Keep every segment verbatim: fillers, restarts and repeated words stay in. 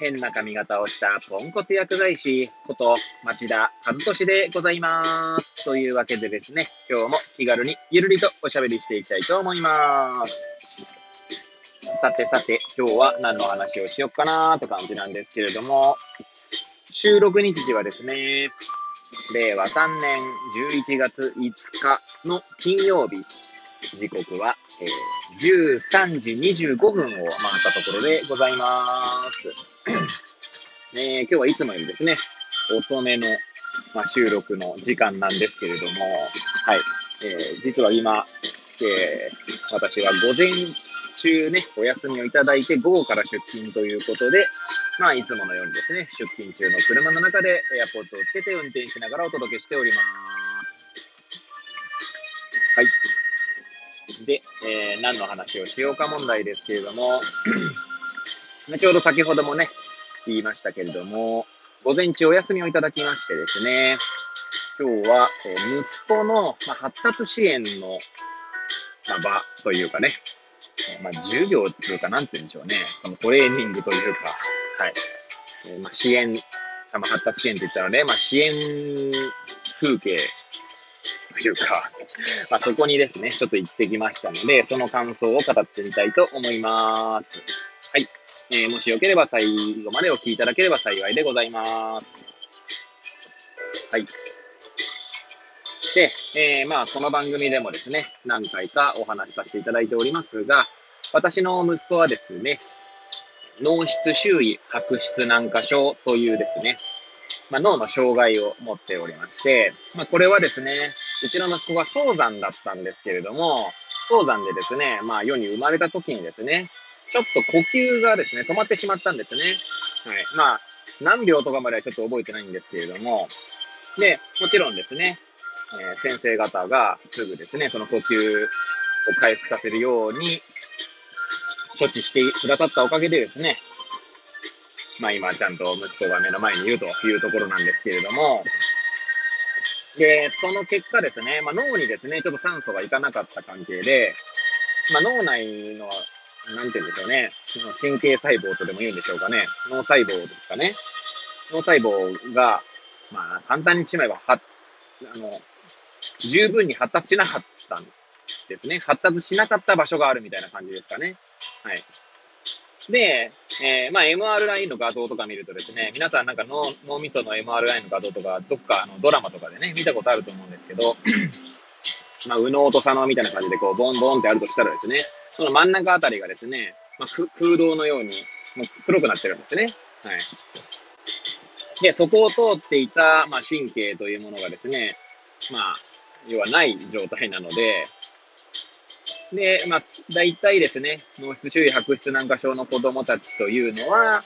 変な髪型をしたポンコツ薬剤師こと町田和俊でございます。というわけでですね、今日も気軽にゆるりとおしゃべりしていきたいと思います。さてさて、今日は何の話をしよっかなーって感じなんですけれども、収録日時はですね、れいわさんねんじゅういちがついつかの金曜日、時刻は、えー、じゅうさんじにじゅうごふんを回ったところでございます。ね、今日はいつもよりですね、遅めの、まあ、収録の時間なんですけれども、はい、えー、実は今、えー、私は午前中ね、お休みをいただいて午後から出勤ということで、まあ、いつものようにですね、出勤中の車の中でエアポッドをつけて運転しながらお届けしております。はい。で、えー、何の話をしようか問題ですけれども、ちょうど先ほどもね、言いましたけれども、午前中お休みをいただきましてですね、今日は息子の、まあ、発達支援の、まあ、場というかね、まあ、授業というか、なんて言うんでしょうね、そのトレーニングというか、はい、えーまあ、支援、まあ、発達支援といったらね、まあ、支援風景というか、まあ、そこにですね、ちょっと行ってきましたので、その感想を語ってみたいと思います。はい。えー、もしよければ最後までお聞きいただければ幸いでございます。はい。で、えー、まあ、この番組でもですね、何回かお話しさせていただいておりますが、私の息子はですね、脳室周囲白質軟化症というですね、まあ、脳の障害を持っておりまして、まあ、これはですね、うちの息子が早産だったんですけれども、早産でですね、まあ、世に生まれた時にですね、ちょっと呼吸がですね、止まってしまったんですね。はい。まあ、何秒とかまではちょっと覚えてないんですけれども。で、もちろんですね、えー、先生方がすぐですね、その呼吸を回復させるように処置してくださったおかげでですね、まあ今ちゃんと息子が目の前にいるというところなんですけれども、で、その結果ですね、まあ脳にですね、ちょっと酸素がいかなかった関係で、まあ脳内のなんて言うんでしょうね。神経細胞とでも言うんでしょうかね。脳細胞ですかね。脳細胞が、まあ、簡単にしまえば、は、あの、十分に発達しなかったんですね。発達しなかった場所があるみたいな感じですかね。はい。で、えー、まあ、エムアールアイ の画像とか見るとですね、皆さんなんか脳、脳みその エムアールアイ の画像とか、どっかあのドラマとかでね、見たことあると思うんですけど、まあ、右脳と左脳みたいな感じで、こう、ボンボンってあるとしたらですね、その真ん中あたりがですね、まあ、空洞のようにもう黒くなってるんですね。はい。で、そこを通っていた、まあ、神経というものがですね、まあ、要はない状態なので、で、まあ、大体ですね、脳室周囲白質軟化症の子供たちというのは、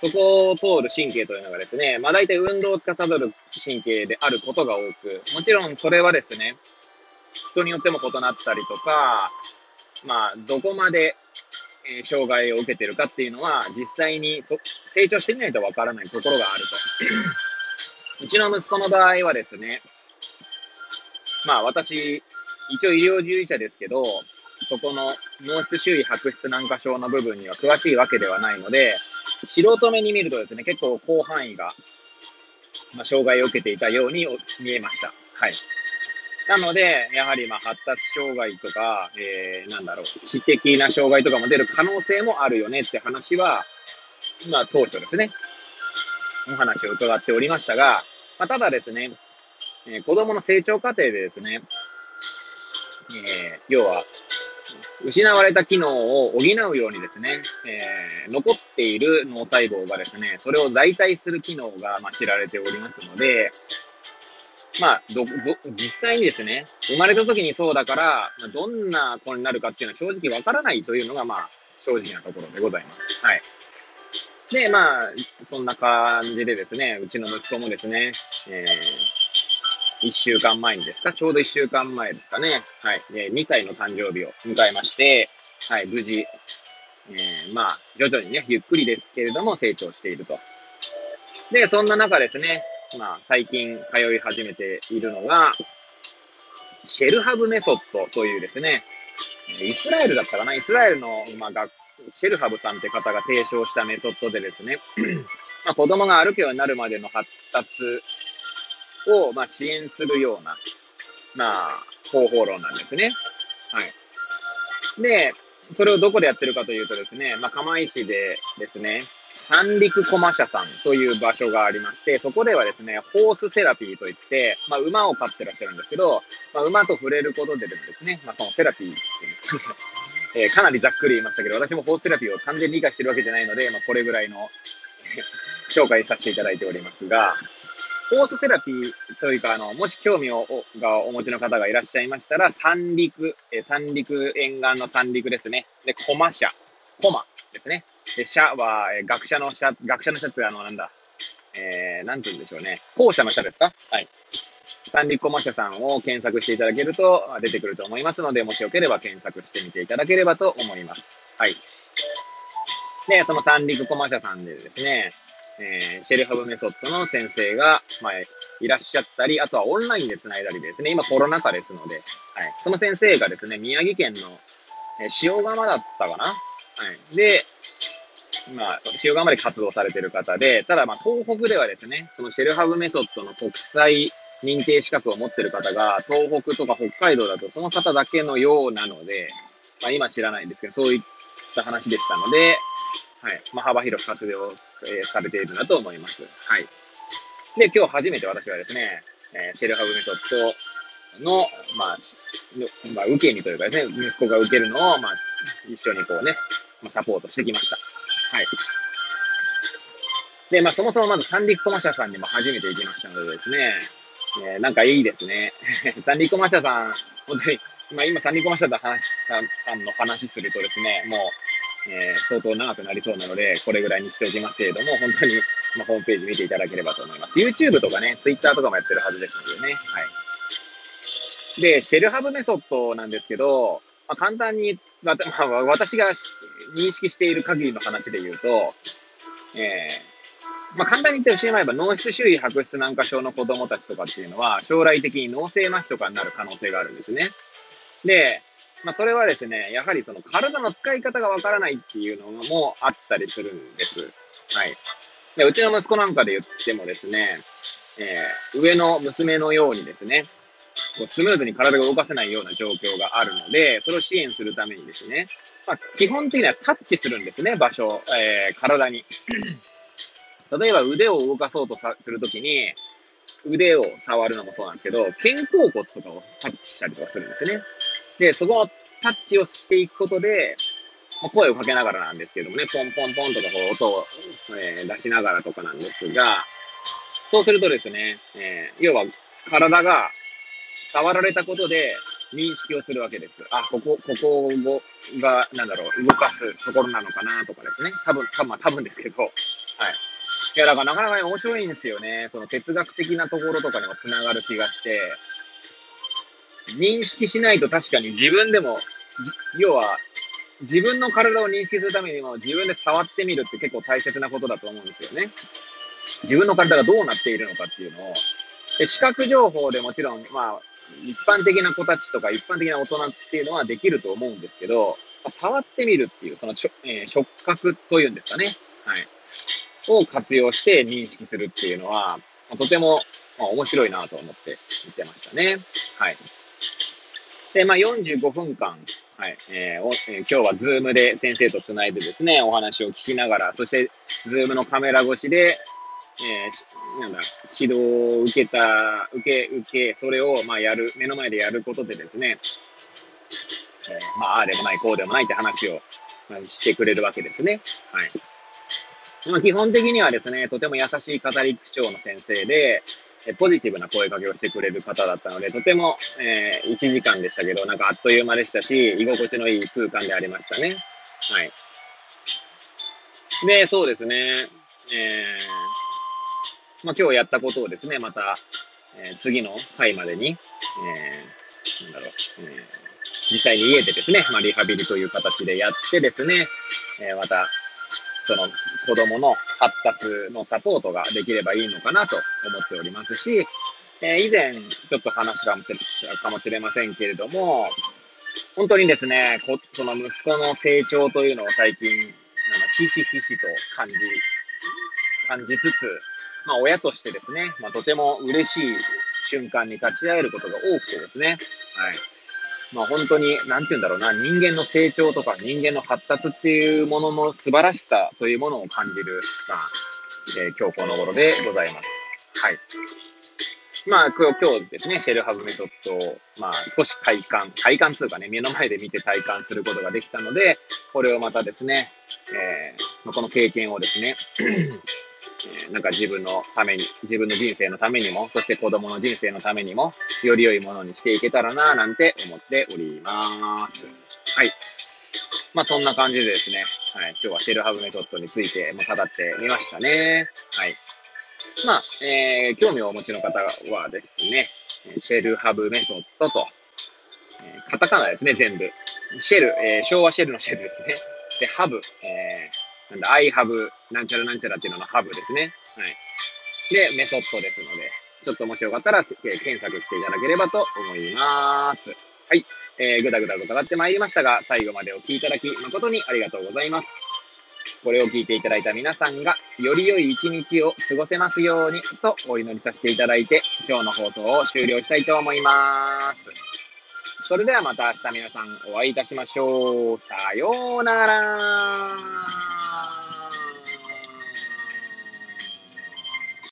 そこを通る神経というのがですね、まあ、大体運動を司る神経であることが多く、もちろんそれはですね、人によっても異なったりとか、まあ、どこまで、えー、障害を受けてるかっていうのは、実際に成長してみないとわからないところがあると。うちの息子の場合はですね、まあ私、一応医療従事者ですけど、そこの脳室周囲白質軟化症の部分には詳しいわけではないので、素人目に見るとですね、結構広範囲が、まあ、障害を受けていたように見えました。はい。なので、やはりまあ発達障害とか、えー、なんだろう、知的な障害とかも出る可能性もあるよねって話は、まあ当初ですね、お話を伺っておりましたが、まあ、ただですね、えー、子供の成長過程でですね、えー、要は、失われた機能を補うようにですね、えー、残っている脳細胞がですね、それを代替する機能がまあ知られておりますので、まあ、ど、ど、実際にですね、生まれた時にそうだから、どんな子になるかっていうのは正直わからないというのが、まあ、正直なところでございます。はい。で、まあ、そんな感じでですね、うちの息子もですね、えいっしゅうかんまえにですか、ちょうどいっしゅうかんまえですかね、はい、えー、にさいの誕生日を迎えまして、はい、無事、えー、まあ、徐々にね、ゆっくりですけれども成長していると。で、そんな中ですね、まあ、最近通い始めているのが、シェルハブメソッドというですね、イスラエルだったかな、イスラエルの、まあ、シェルハブさんって方が提唱したメソッドでですね、まあ、子供が歩くようになるまでの発達を、まあ、支援するような、まあ、方法論なんですね。はい。で、それをどこでやってるかというとですね、まあ、釜石でですね、三陸駒社さんという場所がありまして、そこではですね、ホースセラピーといって、まあ、馬を飼ってらっしゃるんですけど、まあ、馬と触れることでですね、まあ、そのセラピーって言うんですかね。えー、かなりざっくり言いましたけど、私もホースセラピーを完全に理解してるわけじゃないので、まあ、これぐらいの紹介させていただいておりますが、ホースセラピーというか、あの、もし興味をがお持ちの方がいらっしゃいましたら、三陸、え三陸沿岸の三陸ですね。で、駒社、駒ですね。で、社は、え学者の社、学者の社ってあの、なんだ、えー、なんて言うんでしょうね。校舎の社ですか？はい。三陸駒社さんを検索していただけると出てくると思いますので、もしよければ検索してみていただければと思います。はい。で、その三陸駒社さんでですね、えー、シェルハブメソッドの先生が、まあ、いらっしゃったり、あとはオンラインでつないだりですね、今コロナ禍ですので、はい、その先生がですね、宮城県の、えー、塩釜だったかな、はい、で、まあ、塩釜で活動されている方で、ただ、まあ、東北ではですね、そのシェルハブメソッドの国際認定資格を持っている方が、東北とか北海道だとその方だけのようなので、まあ、今知らないんですけど、そういった話でしたので、はい、まあ、幅広く活動されているなと思います。はい。で、今日初めて私はですね、えー、シェルハブメソッドの、まあ、まあ、受け身というかですね、息子が受けるのを、まあ、一緒にこうね、まあ、サポートしてきました。はい。で、まあ、そもそもまず三陸駒社さんにも初めて行きましたのでですね、えー、なんかいいですね。三陸駒社さん、本当に、まあ、今三陸駒社の話さん、さんの話するとですね、もう、えー、相当長くなりそうなので、これぐらいにしておきますけれども、本当に、まあ、ホームページ見ていただければと思います。YouTube とかね、Twitter とかもやってるはずですのでね。はい。で、シェルハブメソッドなんですけど、まあ、簡単に、まあ、私が認識している限りの話で言うと、えー、まあ、簡単に言ってしまえば、脳室周囲白質軟化症の子供たちとかっていうのは、将来的に脳性麻痺とかになる可能性があるんですね。で、まあ、それはですね、やはりその体の使い方がわからないっていうのもあったりするんです。はい。で、うちの息子なんかで言ってもですね、えー、上の娘のようにですね、スムーズに体が動かせないような状況があるので、それを支援するためにですね、まあ、基本的にはタッチするんですね、場所、えー、体に。例えば腕を動かそうとさするときに、腕を触るのもそうなんですけど、肩甲骨とかをタッチしたりとかするんですね。で、そこをタッチをしていくことで、まあ、声をかけながらなんですけどもね、ポンポンポンとかこう音を、えー、出しながらとかなんですが、そうするとですね、えー、要は体が触られたことで認識をするわけです。あ、ここ、ここが、なんだろう、動かすところなのかなとかですね。多分、多分、まあ、多分ですけど、はい。いや、だからなかなか、ね、面白いんですよね。その哲学的なところとかにもつながる気がして、認識しないと確かに自分でも、要は自分の体を認識するためにも自分で触ってみるって結構大切なことだと思うんですよね。自分の体がどうなっているのかっていうのを、で視覚情報でもちろん、まあ、一般的な子たちとか一般的な大人っていうのはできると思うんですけど、触ってみるっていうその、えー、触覚というんですかね、はい、を活用して認識するっていうのは、まあ、とても、まあ、面白いなと思って見てましたね。はい。で、まあ、よんじゅうごふんかん、はい、えー、えー、今日はズームで先生とつないでですね、お話を聞きながら、そして、ズームのカメラ越しで、えー、なんだ、指導を受けた、受け、受け、それを、まあ、やる、目の前でやることでですね、えー、まあ、ああでもない、こうでもないって話を、まあ、してくれるわけですね。はい。まあ、基本的にはですね、とても優しい語り口調の先生で、ポジティブな声かけをしてくれる方だったので、とても、えー、いちじかんでしたけど、なんかあっという間でしたし、居心地のいい空間でありましたね。はい。で、そうですね。えー、まあ、今日やったことをですね、また、えー、次の回までに、えー、なんだろう、えー、実際に家でですね、まあ、リハビリという形でやってですね、えー、また、その子供の発達のサポートができればいいのかなと思っておりますし、えー、以前ちょっと話したかもしれませんけれども、本当にですね、こその息子の成長というのを最近、ひしひしと感じ、感じつつ、まあ親としてですね、まあとても嬉しい瞬間に立ち会えることが多くてですね、はい。まあ本当に、なんて言うんだろうな、人間の成長とか人間の発達っていうものの素晴らしさというものを感じる、まあ、えー、今日この頃でございます。はい。まあ今日ですね、セルハブメソッドを、まあ少し体感、体感というかね、目の前で見て体感することができたので、これをまたですね、えー、この経験をですね、えー、なんか自分のために、自分の人生のためにも、そして子供の人生のためにも、より良いものにしていけたらなぁなんて思っております。はい。まあそんな感じでですね、はい、今日はセルハブメソッドについても語ってみましたね。はい。まあ、えー、興味をお持ちの方はですね、シェルハブメソッドと、えー、カタカナですね、全部。シェル、えー、昭和シェルのシェルですね。で、ハブ、えーなんだ、I have なんちゃらなんちゃらっていうののハブですね。はい。で、メソッドですので、ちょっともしよかったら、えー、検索していただければと思います。はい。えー、ぐだぐだと語ってまいりましたが、最後までお聞きいただき誠にありがとうございます。これを聞いていただいた皆さんが、より良い一日を過ごせますようにとお祈りさせていただいて、今日の放送を終了したいと思います。それではまた明日皆さんお会いいたしましょう。さようなら。